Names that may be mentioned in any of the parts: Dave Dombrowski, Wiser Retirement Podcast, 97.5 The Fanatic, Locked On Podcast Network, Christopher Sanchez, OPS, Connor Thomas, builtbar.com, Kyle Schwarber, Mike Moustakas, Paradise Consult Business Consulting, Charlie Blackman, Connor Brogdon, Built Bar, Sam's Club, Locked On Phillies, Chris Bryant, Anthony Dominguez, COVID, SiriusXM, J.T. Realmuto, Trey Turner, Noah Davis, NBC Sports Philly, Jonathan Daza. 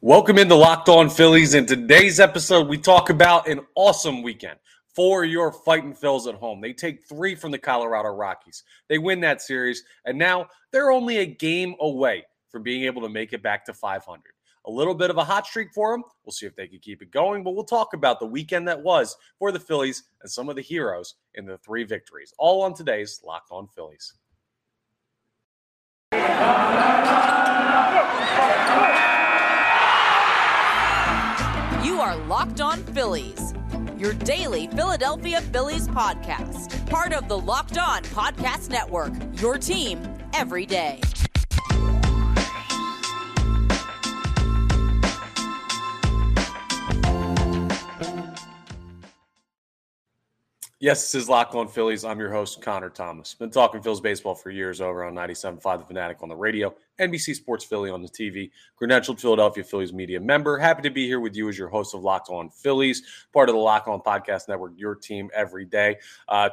Welcome into Locked On Phillies. In today's episode, we talk about an awesome weekend for your Fighting Phils at home. They take 3 from the Colorado Rockies. They win that series, and now they're only a game away from being able to make it back to 500. A little bit of a hot streak for them. We'll see if they can keep it going, but we'll talk about the weekend that was for the Phillies and some of the heroes in the 3 victories, all on today's Locked On Phillies. You are Locked On Phillies, your daily Philadelphia Phillies podcast. Part of the Locked On Podcast Network, your team every day. Yes, this is Locked On Phillies. I'm your host, Connor Thomas. Been talking Phillies baseball for years over on 97.5 The Fanatic on the radio, NBC Sports Philly on the TV, credentialed Philadelphia Phillies media member. Happy to be here with you as your host of Locked On Phillies, part of the Locked On Podcast Network, your team every day.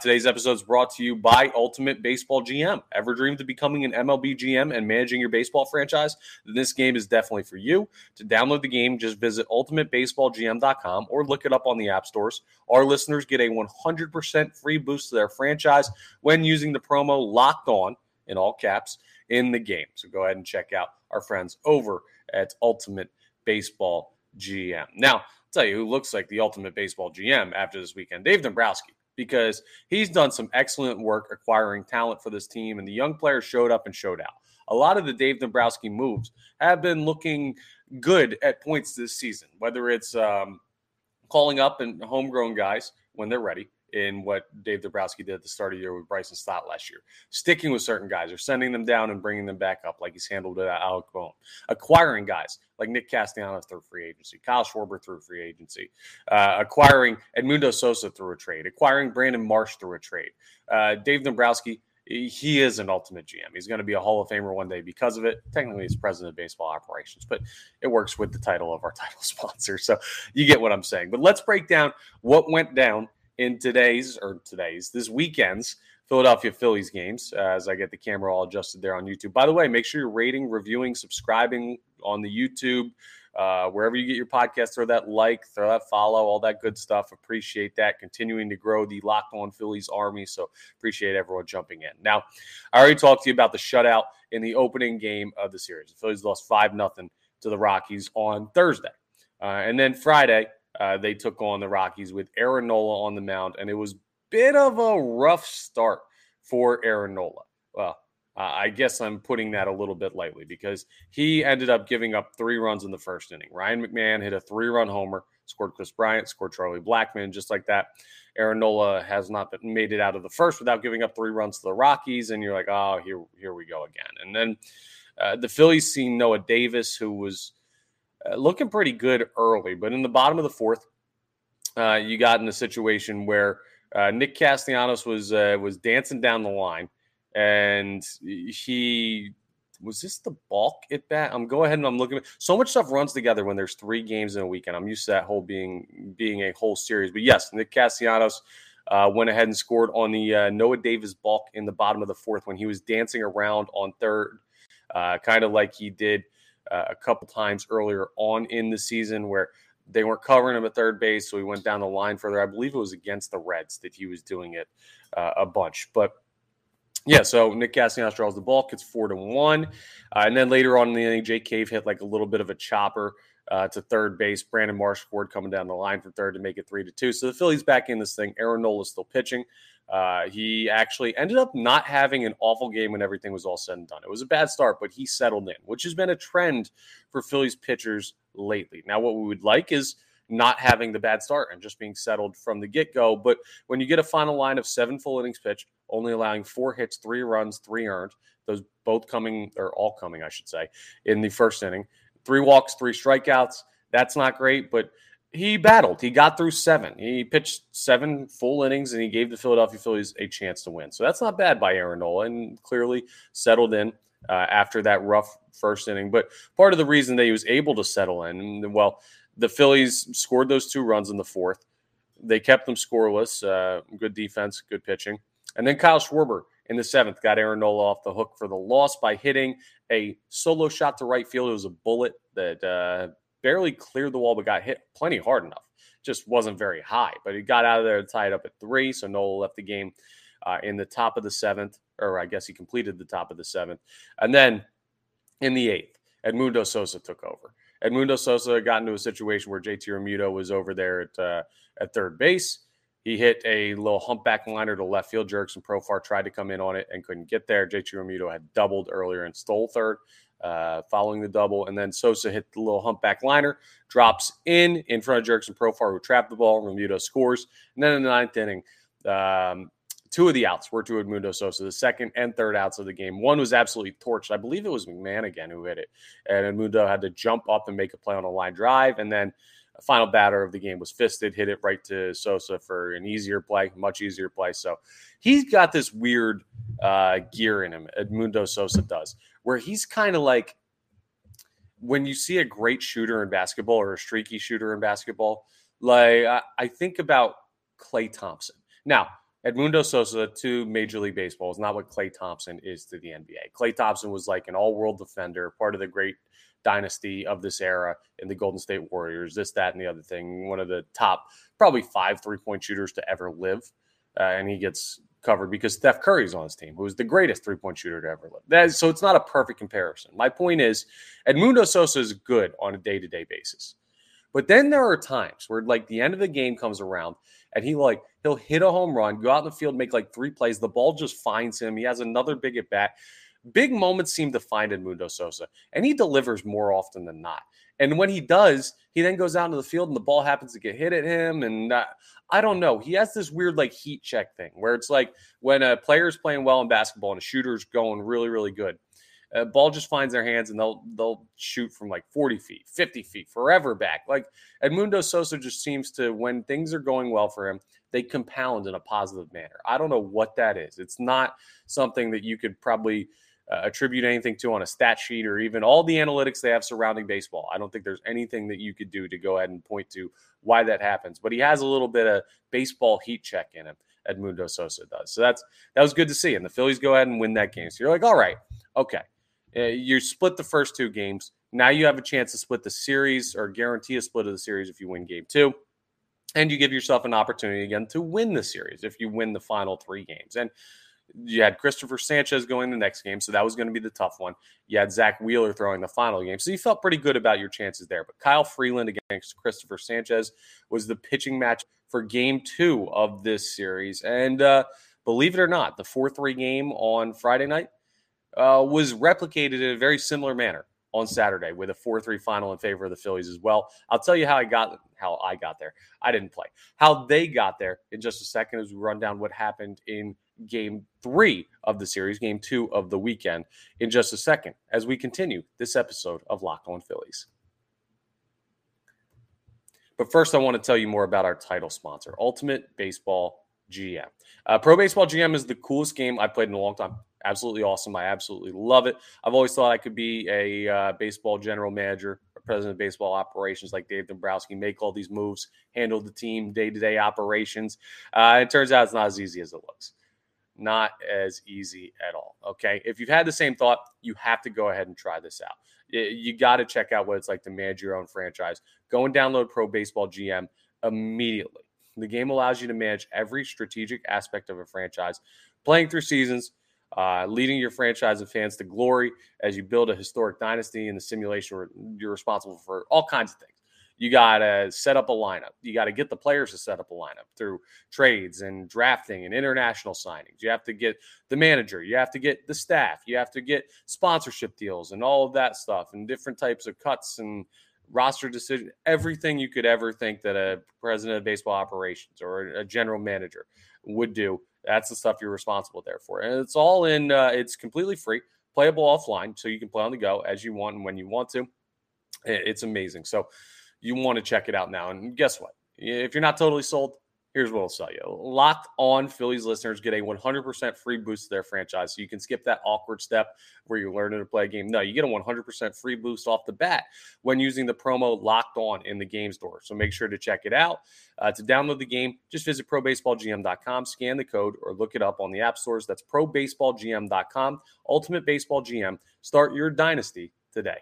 Today's episode is brought to you by Ultimate Baseball GM. Ever dreamed of becoming an MLB GM and managing your baseball franchise? This game is definitely for you. To download the game, just visit ultimatebaseballgm.com or look it up on the app stores. Our listeners get a 100% free boost to their franchise when using the promo Locked On in all caps in the game. So go ahead and check out our friends over at Ultimate Baseball GM. Now, I'll tell you who looks like the Ultimate Baseball GM after this weekend, Dave Dombrowski, because he's done some excellent work acquiring talent for this team, and the young players showed up and showed out. A lot of the Dave Dombrowski moves have been looking good at points this season, whether it's calling up and homegrown guys when they're ready, in what Dave Dombrowski did at the start of the year with Bryson Stott last year, sticking with certain guys or sending them down and bringing them back up like he's handled it at Alec Bohm, acquiring guys like Nick Castellanos through free agency, Kyle Schwarber through free agency, acquiring Edmundo Sosa through a trade, acquiring Brandon Marsh through a trade. Dave Dombrowski, he is an ultimate GM. He's going to be a Hall of Famer one day because of it. Technically, he's president of baseball operations, but it works with the title of our title sponsor. So you get what I'm saying. But let's break down what went down in this weekend's Philadelphia Phillies games, as I get the camera all adjusted there on YouTube. By the way, make sure you're rating, reviewing, subscribing on the YouTube, wherever you get your podcast. Throw that like, throw that follow, all that good stuff. Appreciate that. Continuing to grow the Locked On Phillies army, so appreciate everyone jumping in. Now, I already talked to you about the shutout in the opening game of the series. The Phillies lost 5-0 to the Rockies on Thursday. And then Friday, they took on the Rockies with Aaron Nola on the mound, and it was a bit of a rough start for Aaron Nola. Well, I guess I'm putting that a little bit lightly because he ended up giving up 3 runs in the first inning. Ryan McMahon hit a 3-run homer, scored Chris Bryant, scored Charlie Blackman, just like that. Aaron Nola has not made it out of the first without giving up 3 runs to the Rockies, and you're like, oh, here we go again. And then the Phillies seen Noah Davis, who was looking pretty good early, but in the bottom of the 4th, you got in a situation where Nick Castellanos was dancing down the line, and he was this the balk at bat? I'm looking. So much stuff runs together when there's 3 games in a weekend. I'm used to that whole being a whole series, but yes, Nick Castellanos went ahead and scored on the Noah Davis balk in the bottom of the 4th when he was dancing around on 3rd, kind of like he did a couple times earlier on in the season where they weren't covering him at third base, so he went down the line further. I believe it was against the Reds that he was doing it a bunch. But, yeah, so Nick Castellanos draws the balk. It's 4-1. And then later on in the inning, Jake Cave hit like a little bit of a chopper to third base. Brandon Marsh scored coming down the line from third to make it 3-2. So the Phillies back in this thing. Aaron Nola's still pitching. He actually ended up not having an awful game when everything was all said and done. It was a bad start, but he settled in, which has been a trend for Phillies pitchers lately. Now, what we would like is not having the bad start and just being settled from the get-go. But when you get a final line of 7 full innings pitch, only allowing 4 hits, 3 runs, 3 earned, those both coming or all coming, I should say, in the first inning, 3 walks, 3 strikeouts, that's not great, but he battled. He got through 7. He pitched 7 full innings, and he gave the Philadelphia Phillies a chance to win. So that's not bad by Aaron Nola, and clearly settled in after that rough first inning. But part of the reason that he was able to settle in, well, the Phillies scored those 2 runs in the 4th. They kept them scoreless. Good defense, good pitching. And then Kyle Schwarber in the 7th got Aaron Nola off the hook for the loss by hitting a solo shot to right field. It was a bullet that barely cleared the wall, but got hit plenty hard enough. Just wasn't very high, but he got out of there and tied up at 3. So Nola left the game in the top of the 7th, or I guess he completed the top of the 7th. And then in the 8th, Edmundo Sosa took over. Edmundo Sosa got into a situation where J.T. Realmuto was over there at third base. He hit a little humpback liner to left field. Jurickson Profar tried to come in on it and couldn't get there. J.T. Realmuto had doubled earlier and stole third following the double. And then Sosa hit the little humpback liner, drops in front of Jurickson Profar, who trapped the ball. Realmuto scores. And then in the 9th inning, two of the outs were to Edmundo Sosa, the second and third outs of the game. One was absolutely torched. I believe it was McMahon again who hit it. And Edmundo had to jump up and make a play on a line drive. And then the final batter of the game was fisted, hit it right to Sosa for an easier play, much easier play. So he's got this weird gear in him, Edmundo Sosa does, where he's kind of like when you see a great shooter in basketball or a streaky shooter in basketball, like I think about Klay Thompson. Now, Edmundo Sosa to Major League Baseball is not what Klay Thompson is to the NBA. Klay Thompson was like an all-world defender, part of the great dynasty of this era in the Golden State Warriors, this, that, and the other thing. One of the top probably 5 three-point shooters to ever live, and he gets covered because Steph Curry's on his team, who is the greatest three-point shooter to ever live. So it's not a perfect comparison. My point is Edmundo Sosa is good on a day-to-day basis. But then there are times where, like, the end of the game comes around and he'll hit a home run, go out in the field, make, 3 plays. The ball just finds him. He has another big at-bat. Big moments seem to find Edmundo Sosa, and he delivers more often than not. And when he does, he then goes out into the field and the ball happens to get hit at him. And I don't know. He has this weird, heat check thing where it's like when a player's playing well in basketball and a shooter's going really, really good, ball just finds their hands and they'll shoot from 40 feet, 50 feet, forever back. Edmundo Sosa just seems to, when things are going well for him, they compound in a positive manner. I don't know what that is. It's not something that you could probably attribute anything to on a stat sheet or even all the analytics they have surrounding baseball. I don't think there's anything that you could do to go ahead and point to why that happens. But he has a little bit of baseball heat check in him. Edmundo Sosa does. So that was good to see. And the Phillies go ahead and win that game. So you're like, all right, okay. You split the first 2 games. Now you have a chance to split the series or guarantee a split of the series if you win game 2. And you give yourself an opportunity again to win the series if you win the final 3 games. And you had Christopher Sanchez going the next game, so that was going to be the tough one. You had Zach Wheeler throwing the final game, so you felt pretty good about your chances there. But Kyle Freeland against Christopher Sanchez was the pitching match for game 2 of this series. And believe it or not, the 4-3 game on Friday night, was replicated in a very similar manner on Saturday with a 4-3 final in favor of the Phillies as well. I'll tell you how I got there. I didn't play. How they got there in just a second as we run down what happened in game 3 of the series, game 2 of the weekend in just a second as we continue this episode of Locked On Phillies. But first, I want to tell you more about our title sponsor, Ultimate Baseball GM. Pro Baseball GM is the coolest game I've played in a long time. Absolutely awesome. I absolutely love it. I've always thought I could be a baseball general manager or president of baseball operations like Dave Dombrowski, make all these moves, handle the team, day-to-day operations. It turns out it's not as easy as it looks. Not as easy at all, okay? If you've had the same thought, you have to go ahead and try this out. You got to check out what it's like to manage your own franchise. Go and download Pro Baseball GM immediately. The game allows you to manage every strategic aspect of a franchise, playing through seasons, leading your franchise and fans to glory as you build a historic dynasty in the simulation where you're responsible for all kinds of things. You got to set up a lineup. You got to get the players to set up a lineup through trades and drafting and international signings. You have to get the manager. You have to get the staff. You have to get sponsorship deals and all of that stuff and different types of cuts and roster decision, everything you could ever think that a president of baseball operations or a general manager would do. That's the stuff you're responsible there for. And it's all in, it's completely free, playable offline, so you can play on the go as you want and when you want to. It's amazing. So you want to check it out now. And guess what? If you're not totally sold, here's what I'll sell you. Locked On Phillies listeners get a 100% free boost to their franchise. So you can skip that awkward step where you're learning to play a game. No, you get a 100% free boost off the bat when using the promo Locked On in the game store. So make sure to check it out. To download the game, just visit probaseballgm.com, scan the code, or look it up on the app stores. That's probaseballgm.com. Ultimate Baseball GM. Start your dynasty today.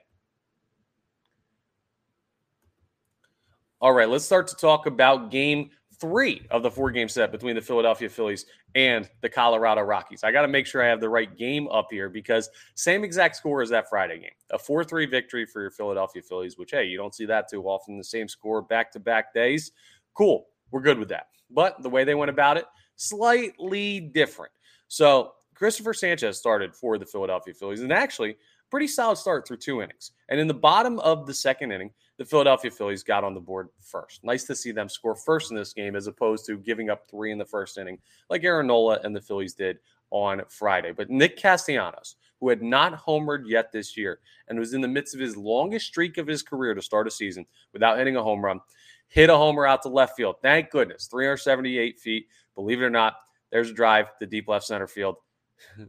All right, let's start to talk about Game 3 of the 4-game set between the Philadelphia Phillies and the Colorado Rockies. I got to make sure I have the right game up here because same exact score as that Friday game. A 4-3 victory for your Philadelphia Phillies, which, hey, you don't see that too often. The same score back-to-back days. Cool. We're good with that. But the way they went about it, slightly different. So Christopher Sanchez started for the Philadelphia Phillies, and actually pretty solid start through 2 innings. And in the bottom of the 2nd inning, the Philadelphia Phillies got on the board first. Nice to see them score first in this game as opposed to giving up 3 in the 1st inning like Aaron Nola and the Phillies did on Friday. But Nick Castellanos, who had not homered yet this year and was in the midst of his longest streak of his career to start a season without hitting a home run, hit a homer out to left field. Thank goodness, 378 feet. Believe it or not, there's a drive to deep left center field,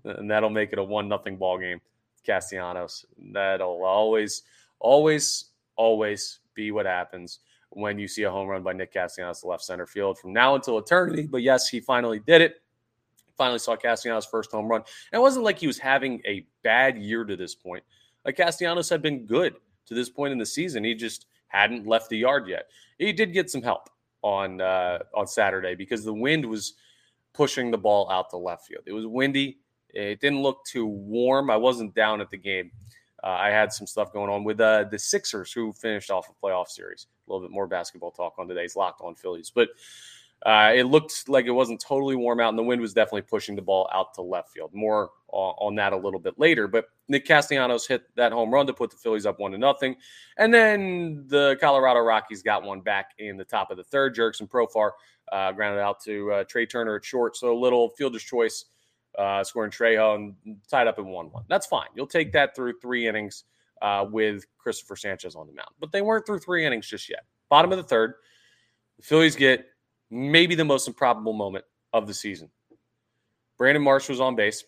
and that'll make it a 1-0 ball game. Castellanos, that'll always be what happens when you see a home run by Nick Castellanos to left center field from now until eternity. But yes, he finally did it. Finally saw Castellanos' first home run. And it wasn't like he was having a bad year to this point. Like Castellanos had been good to this point in the season. He just hadn't left the yard yet. He did get some help on Saturday because the wind was pushing the ball out to left field. It was windy. It didn't look too warm. I wasn't down at the game. I had some stuff going on with the Sixers, who finished off a playoff series. A little bit more basketball talk on today's Locked On Phillies. But it looked like it wasn't totally warm out, and the wind was definitely pushing the ball out to left field. More on that a little bit later. But Nick Castellanos hit that home run to put the Phillies up 1-0. And then the Colorado Rockies got one back in the top of the 3rd. Jurickson Profar grounded out to Trey Turner at short. So a little fielder's choice. Scoring Trejo and tied up in 1-1. That's fine. You'll take that through 3 innings with Christopher Sanchez on the mound. But they weren't through 3 innings just yet. Bottom of the 3rd, the Phillies get maybe the most improbable moment of the season. Brandon Marsh was on base.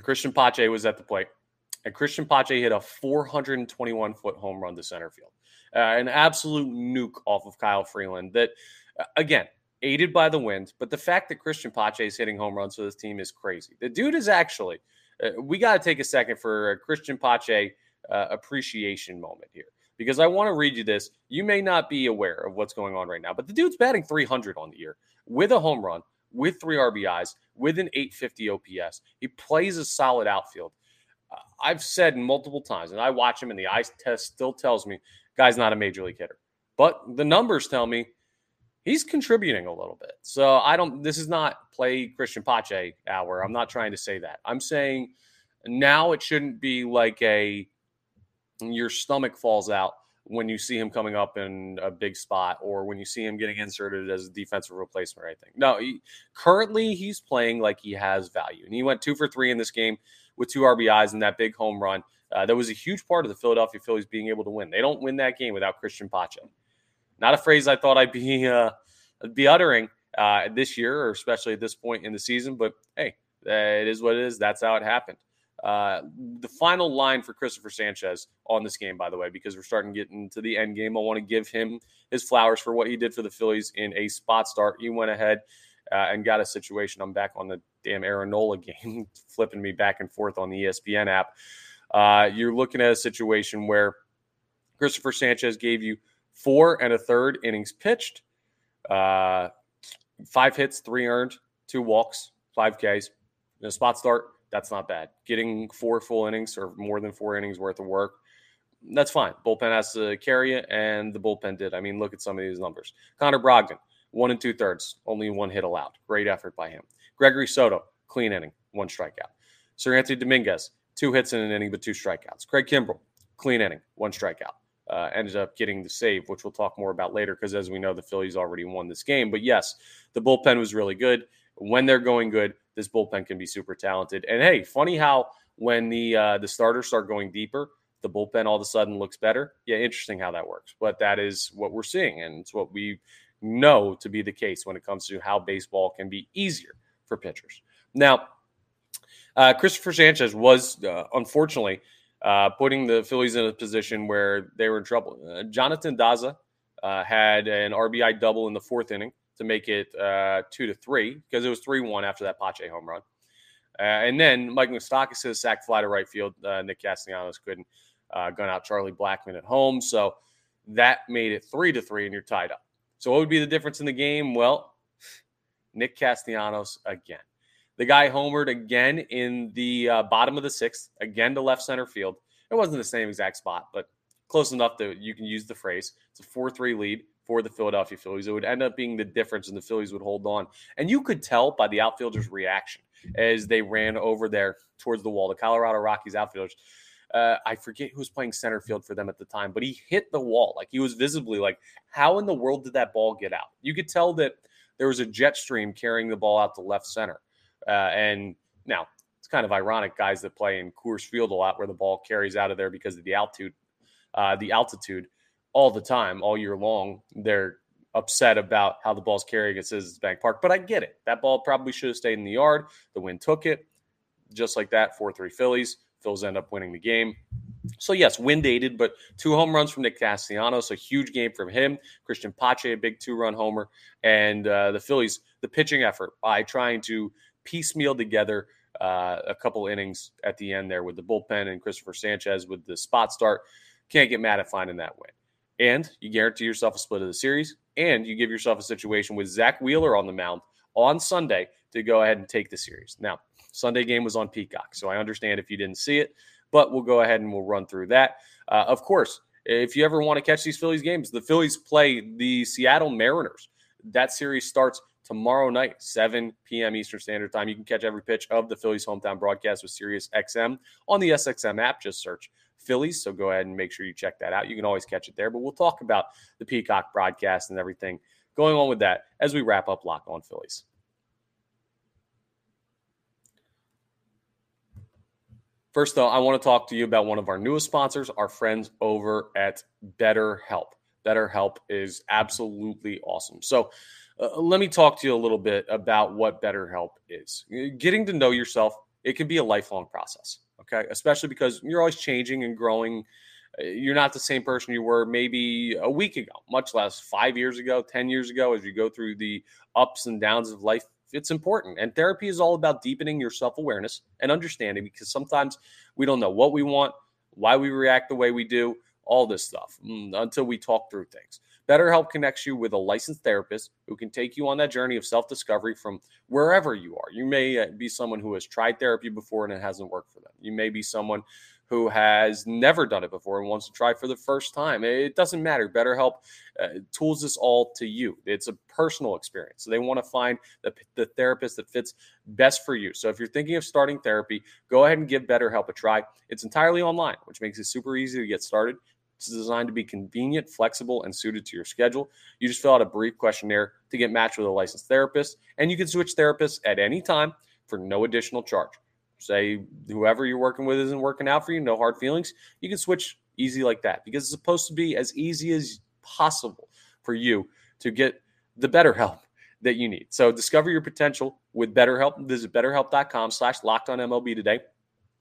Christian Pache was at the plate. And Christian Pache hit a 421-foot home run to center field. An absolute nuke off of Kyle Freeland that, again, aided by the wind, but the fact that Christian Pache is hitting home runs for this team is crazy. The dude is actually we got to take a second for a Christian Pache appreciation moment here because I want to read you this. You may not be aware of what's going on right now, but the dude's batting 300 on the year with a home run, with 3 RBIs, with an 850 OPS. He plays a solid outfield. I've said multiple times, and I watch him, and the eye test still tells me, guy's not a major league hitter. But the numbers tell me, he's contributing a little bit. So this is not play Christian Pache hour. I'm not trying to say that. I'm saying now it shouldn't be like your stomach falls out when you see him coming up in a big spot or when you see him getting inserted as a defensive replacement or anything. No, currently he's playing like he has value. And he went 2 for 3 in this game with 2 RBIs and that big home run. That was a huge part of the Philadelphia Phillies being able to win. They don't win that game without Christian Pache. Not a phrase I thought I'd be uttering this year, or especially at this point in the season. But, hey, it is what it is. That's how it happened. The final line for Christopher Sanchez on this game, by the way, because we're starting to get into the end game. I want to give him his flowers for what he did for the Phillies in a spot start. He went ahead and got a situation. I'm back on the damn Aaron Nola game, flipping me back and forth on the ESPN app. You're looking at a situation where Christopher Sanchez gave you 4 1/3 innings pitched, 5 hits, 3 earned, 2 walks, 5 Ks. In a spot start, that's not bad. Getting 4 full innings or more than 4 innings worth of work, that's fine. Bullpen has to carry it, and the bullpen did. I mean, look at some of these numbers. Connor Brogdon, 1 2/3, only 1 hit allowed. Great effort by him. Gregory Soto, clean inning, 1 strikeout. Sir Anthony Dominguez, 2 hits in an inning, but 2 strikeouts. Craig Kimbrell, clean inning, 1 strikeout. Ended up getting the save, which we'll talk more about later because, as we know, the Phillies already won this game. But, yes, the bullpen was really good. When they're going good, this bullpen can be super talented. And, hey, funny how when the starters start going deeper, the bullpen all of a sudden looks better. Yeah, interesting how that works. But that is what we're seeing, and it's what we know to be the case when it comes to how baseball can be easier for pitchers. Now, Christopher Sanchez was, unfortunately, putting the Phillies in a position where they were in trouble. Jonathan Daza had an RBI double in the 4th inning to make it 2-3 because it was 3-1 after that Pache home run. And then Mike Moustakas' sack fly to right field. Nick Castellanos couldn't gun out Charlie Blackman at home. So That made it 3-3, and you're tied up. So what would be the difference in the game? Well, Nick Castellanos again. The guy homered again in the bottom of the sixth, again to left center field. It wasn't the same exact spot, but close enough that you can use the phrase. It's a 4-3 lead for the Philadelphia Phillies. It would end up being the difference, and the Phillies would hold on. And you could tell by the outfielders' reaction as they ran over there towards the wall. The Colorado Rockies outfielders, I forget who was playing center field for them at the time, but he hit the wall. Like, he was visibly like, how in the world did that ball get out? You could tell that there was a jet stream carrying the ball out to left center. And now it's kind of ironic, guys that play in Coors Field a lot, where the ball carries out of there because of the altitude all the time, all year long. They're upset about how the ball's carrying at Citizens Bank Park, but I get it. That ball probably should have stayed in the yard. The wind took it. Just like that, 4-3 Phillies. Phillies end up winning the game. So, yes, wind aided, but two home runs from Nick Castellanos, a huge game from him. Christian Pache, a big two-run homer. And the Phillies, the pitching effort by trying to piecemeal together a couple innings at the end there with the bullpen and Christopher Sanchez with the spot start. Can't get mad at finding that win. And you guarantee yourself a split of the series, and you give yourself a situation with Zach Wheeler on the mound on Sunday to go ahead and take the series. Now, Sunday game was on Peacock, so I understand if you didn't see it, but we'll go ahead and we'll run through that. Of course, if you ever want to catch these Phillies games, the Phillies play the Seattle Mariners. That series starts tomorrow night, 7 p.m. Eastern Standard Time. You can catch every pitch of the Phillies hometown broadcast with SiriusXM on the SXM app. Just search Phillies, so go ahead and make sure you check that out. You can always catch it there, but we'll talk about the Peacock broadcast and everything going on with that as we wrap up Locked On Phillies. First, though, I want to talk to you about one of our newest sponsors, our friends over at BetterHelp. BetterHelp is absolutely awesome. So let me talk to you a little bit about what BetterHelp is. Getting to know yourself, it can be a lifelong process, okay? Especially because you're always changing and growing. You're not the same person you were maybe a week ago, much less 5 years ago, 10 years ago. As you go through the ups and downs of life, it's important. And therapy is all about deepening your self-awareness and understanding, because sometimes we don't know what we want, why we react the way we do, all this stuff, until we talk through things. BetterHelp connects you with a licensed therapist who can take you on that journey of self-discovery from wherever you are. You may be someone who has tried therapy before and it hasn't worked for them. You may be someone who has never done it before and wants to try for the first time. It doesn't matter. BetterHelp tools this all to you. It's a personal experience. So they want to find the therapist that fits best for you. So if you're thinking of starting therapy, go ahead and give BetterHelp a try. It's entirely online, which makes it super easy to get started. It's designed to be convenient, flexible, and suited to your schedule. You just fill out a brief questionnaire to get matched with a licensed therapist, and you can switch therapists at any time for no additional charge. Say whoever you're working with isn't working out for you, no hard feelings. You can switch easy like that, because it's supposed to be as easy as possible for you to get the better help that you need. So discover your potential with BetterHelp. Visit BetterHelp.com/LockedOnMLB today,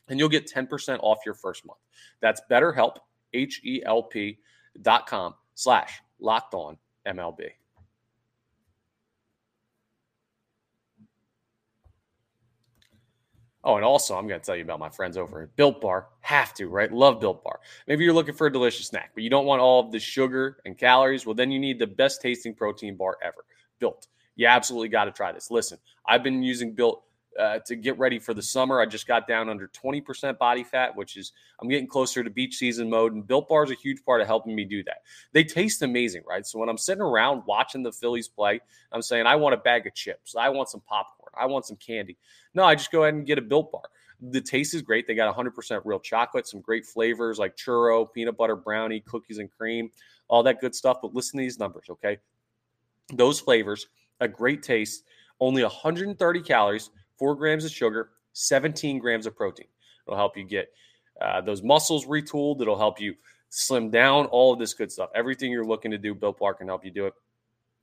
and you'll get 10% off your first month. That's BetterHelp. HELP.com/LockedOnMLB. Oh, and also, I'm going to tell you about my friends over at Built Bar. Have to, right? Love Built Bar. Maybe you're looking for a delicious snack, but you don't want all of the sugar and calories. Well, then you need the best tasting protein bar ever, Built. You absolutely got to try this. Listen, I've been using Built to get ready for the summer. I just got down under 20% body fat, which is, I'm getting closer to beach season mode, and Built Bar is a huge part of helping me do that. They taste amazing, right? So when I'm sitting around watching the Phillies play, I'm saying, I want a bag of chips. I want some popcorn. I want some candy. No, I just go ahead and get a Built Bar. The taste is great. They got 100% real chocolate, some great flavors like churro, peanut butter brownie, cookies and cream, all that good stuff. But listen to these numbers, okay? Those flavors, a great taste, only 130 calories, 4 grams of sugar, 17 grams of protein. It'll help you get those muscles retooled. It'll help you slim down, all of this good stuff. Everything you're looking to do, Built Bar can help you do it.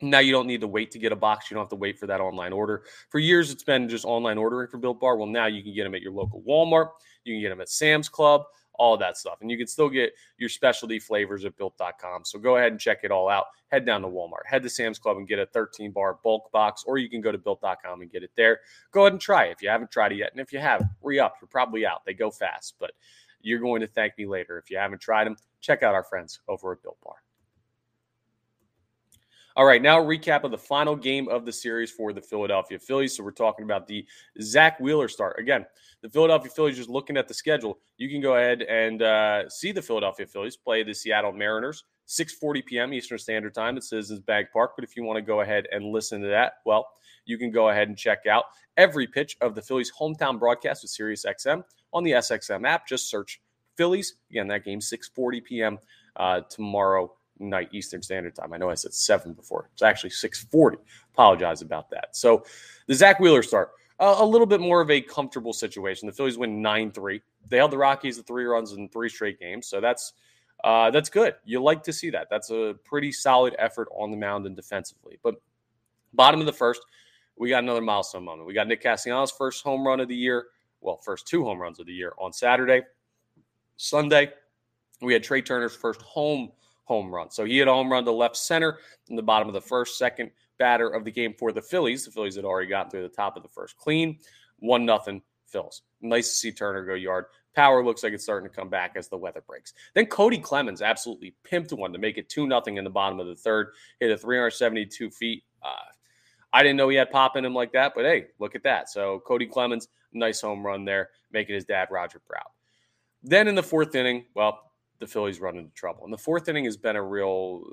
Now you don't need to wait to get a box. You don't have to wait for that online order. For years, it's been just online ordering for Built Bar. Well, now you can get them at your local Walmart. You can get them at Sam's Club, all that stuff. And you can still get your specialty flavors at built.com. So go ahead and check it all out. Head down to Walmart, head to Sam's Club and get a 13-bar bulk box, or you can go to built.com and get it there. Go ahead and try it if you haven't tried it yet. And if you have, re-up. You're probably out. They go fast, but you're going to thank me later if you haven't tried them. Check out our friends over at Built Bar. All right, now a recap of the final game of the series for the Philadelphia Phillies. So we're talking about the Zach Wheeler start. Again, the Philadelphia Phillies, just looking at the schedule, you can go ahead and see the Philadelphia Phillies play the Seattle Mariners, 6:40 p.m. Eastern Standard Time at Citizens Bank Park. But if you want to go ahead and listen to that, well, you can go ahead and check out every pitch of the Phillies' hometown broadcast with SiriusXM on the SXM app. Just search Phillies. Again, that game, 6:40 p.m. Tomorrow night Eastern Standard Time. I know I said 7 before. It's actually 6:40. Apologize about that. So the Zach Wheeler start, a little bit more of a comfortable situation. The Phillies win 9-3. They held the Rockies to 3 runs in 3 straight games. So that's good. You like to see that. That's a pretty solid effort on the mound and defensively. But bottom of the first, we got another milestone moment. We got Nick Castellanos' first home run of the year. Well, first 2 home runs of the year on Saturday. Sunday, we had Trey Turner's first home run. So he had a home run to left center in the bottom of the first, second batter of the game for the Phillies. The Phillies had already gotten through the top of the first. Clean, 1-0 Phillies. Nice to see Turner go yard. Power looks like it's starting to come back as the weather breaks. Then Cody Clemens absolutely pimped one to make it 2-0 in the bottom of the third. Hit a 372 feet. I didn't know he had pop in him like that, but hey, look at that. So Cody Clemens, nice home run there, making his dad Roger proud. Then in the fourth inning, well, the Phillies run into trouble. And the fourth inning has been a real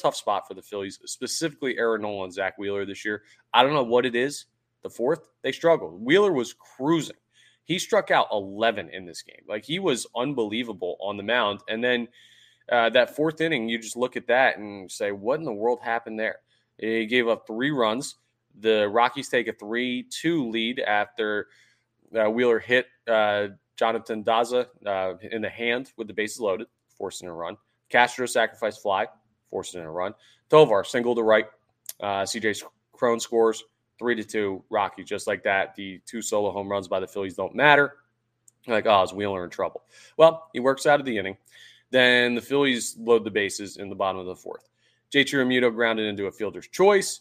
tough spot for the Phillies, specifically Aaron Nola and Zach Wheeler this year. I don't know what it is. The fourth, they struggled. Wheeler was cruising. He struck out 11 in this game. Like, he was unbelievable on the mound. And then that fourth inning, you just look at that and say, what in the world happened there? He gave up 3 runs. The Rockies take a 3-2 lead after Wheeler hit Jonathan Daza in the hand with the bases loaded, forcing a run. Castro sacrificed fly, forcing a run. Tovar single to right. CJ Crone scores 3-2. Rocky, just like that. The 2 solo home runs by the Phillies don't matter. Like, oh, is Wheeler in trouble? Well, he works out of the inning. Then the Phillies load the bases in the bottom of the fourth. J.T. Realmuto grounded into a fielder's choice,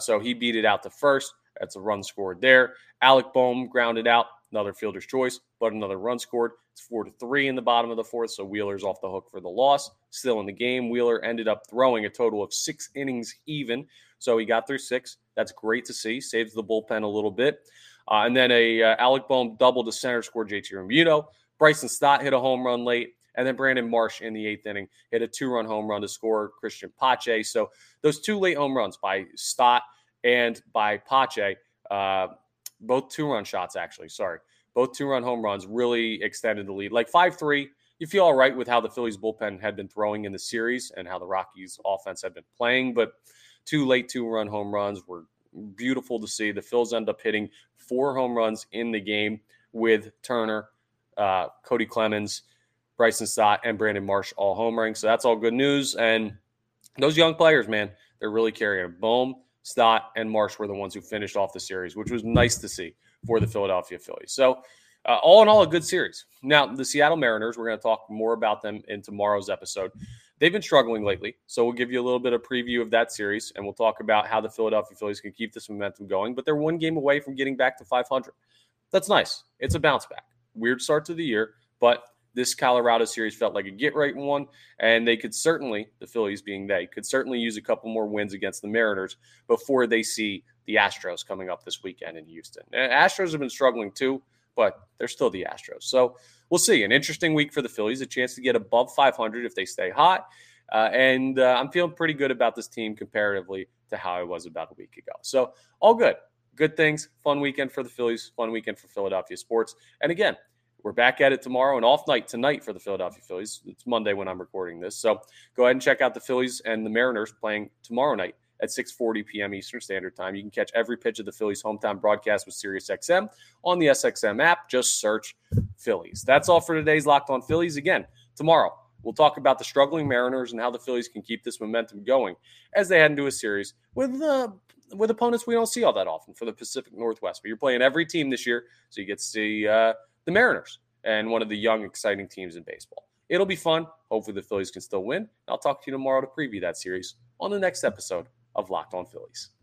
so he beat it out to first. That's a run scored there. Alec Bohm grounded out. Another fielder's choice, but another run scored. It's 4-3 in the bottom of the fourth, so Wheeler's off the hook for the loss. Still in the game, Wheeler ended up throwing a total of 6 innings even, so he got through 6. That's great to see. Saves the bullpen a little bit. And then Alec Bohm double to center scored J.T. Realmuto. Bryson Stott hit a home run late, and then Brandon Marsh in the 8th inning hit a 2-run home run to score Christian Pache. So those 2 late home runs by Stott and by Pache, both 2-run shots, actually. Sorry. Both 2-run home runs really extended the lead. Like 5-3, you feel all right with how the Phillies bullpen had been throwing in the series and how the Rockies offense had been playing. But 2 late 2-run home runs were beautiful to see. The Phillies end up hitting 4 home runs in the game with Turner, Cody Clemens, Bryson Stott, and Brandon Marsh all homering. So that's all good news. And those young players, man, they're really carrying. Bohm, Stott, and Marsh were the ones who finished off the series, which was nice to see for the Philadelphia Phillies. So all in all, a good series. Now, the Seattle Mariners, we're going to talk more about them in tomorrow's episode. They've been struggling lately, so we'll give you a little bit of preview of that series, and we'll talk about how the Philadelphia Phillies can keep this momentum going. But they're 1 game away from getting back to 500. That's nice. It's a bounce back. Weird start to the year, but this Colorado series felt like a get-right one, and they could certainly, the Phillies being they, could certainly use a couple more wins against the Mariners before they see the Astros coming up this weekend in Houston. And Astros have been struggling too, but they're still the Astros. So we'll see. An interesting week for the Phillies, a chance to get above 500 if they stay hot. And I'm feeling pretty good about this team comparatively to how I was about a week ago. So all good. Good things. Fun weekend for the Phillies. Fun weekend for Philadelphia sports. And again, we're back at it tomorrow, and off night tonight for the Philadelphia Phillies. It's Monday when I'm recording this. So go ahead and check out the Phillies and the Mariners playing tomorrow night at 6:40 p.m. Eastern Standard Time. You can catch every pitch of the Phillies hometown broadcast with SiriusXM on the SXM app. Just search Phillies. That's all for today's Locked On Phillies. Again, tomorrow we'll talk about the struggling Mariners and how the Phillies can keep this momentum going as they head into a series with opponents we don't see all that often for the Pacific Northwest. But you're playing every team this year, so you get to see the Mariners, and one of the young, exciting teams in baseball. It'll be fun. Hopefully the Phillies can still win. I'll talk to you tomorrow to preview that series on the next episode of Locked On Phillies.